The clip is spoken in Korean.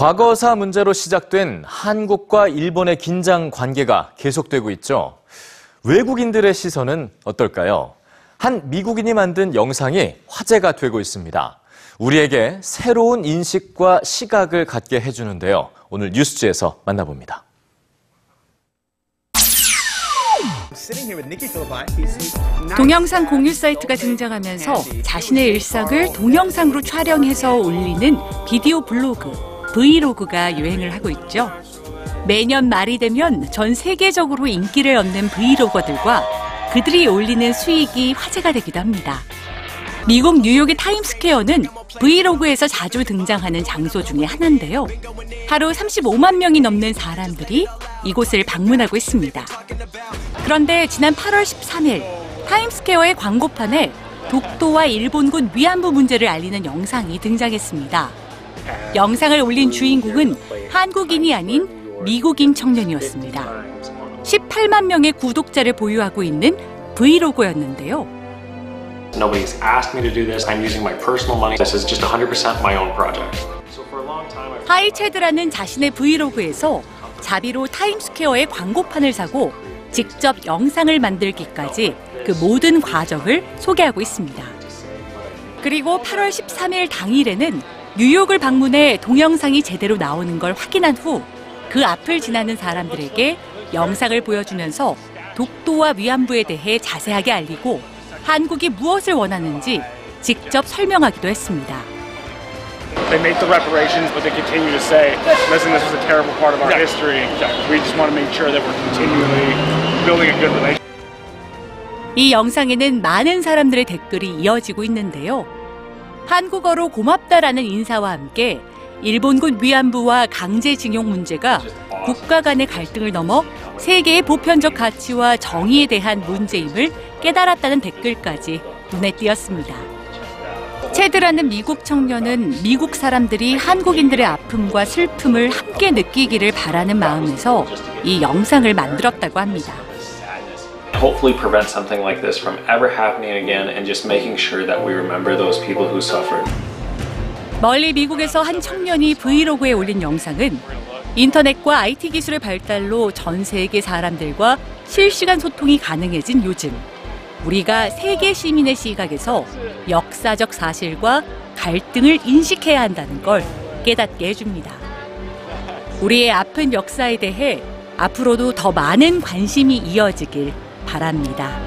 과거사 문제로 시작된 한국과 일본의 긴장 관계가 계속되고 있죠. 외국인들의 시선은 어떨까요? 한 미국인이 만든 영상이 화제가 되고 있습니다. 우리에게 새로운 인식과 시각을 갖게 해주는데요. 오늘 뉴스지에서 만나봅니다. 동영상 공유 사이트가 등장하면서 자신의 일상을 동영상으로 촬영해서 올리는 비디오 블로그. 브이로그가 유행을 하고 있죠. 매년 말이 되면 전 세계적으로 인기를 얻는 브이로거들과 그들이 올리는 수익이 화제가 되기도 합니다. 미국 뉴욕의 타임스퀘어는 브이로그에서 자주 등장하는 장소 중에 하나인데요. 하루 35만 명이 넘는 사람들이 이곳을 방문하고 있습니다. 그런데 지난 8월 13일 타임스퀘어의 광고판에 독도와 일본군 위안부 문제를 알리는 영상이 등장했습니다. 영상을 올린 주인공은 한국인이 아닌 미국인 청년이었습니다. 18만 명의 구독자를 보유하고 있는 브이로그였는데요. 하이체드라는 자신의 브이로그에서 자비로 타임스퀘어의 광고판을 사고 직접 영상을 만들기까지 그 모든 과정을 소개하고 있습니다. 그리고 8월 13일 당일에는 뉴욕을 방문해 동영상이 제대로 나오는 걸 확인한 후 그 앞을 지나는 사람들에게 영상을 보여주면서 독도와 위안부에 대해 자세하게 알리고 한국이 무엇을 원하는지 직접 설명하기도 했습니다. They made the reparations, but they continue to say, listen, this was a terrible part of our history. We just want to make sure that we're continually building a good relationship. 이 영상에는 많은 사람들의 댓글이 이어지고 있는데요. 한국어로 고맙다라는 인사와 함께 일본군 위안부와 강제징용 문제가 국가 간의 갈등을 넘어 세계의 보편적 가치와 정의에 대한 문제임을 깨달았다는 댓글까지 눈에 띄었습니다. 체드라는 미국 청년은 미국 사람들이 한국인들의 아픔과 슬픔을 함께 느끼기를 바라는 마음에서 이 영상을 만들었다고 합니다. Hopefully prevent something like this from ever happening again and just making sure that we remember those people who suffered. 멀리 미국에서 한 청년이 브이로그에 올린 영상은 인터넷과 IT 기술의 발달로 전 세계 사람들과 실시간 소통이 가능해진 요즘 우리가 세계 시민의 시각에서 역사적 사실과 갈등을 인식해야 한다는 걸 깨닫게 해줍니다. 우리의 아픈 역사에 대해 앞으로도 더 많은 관심이 이어지길 바랍니다.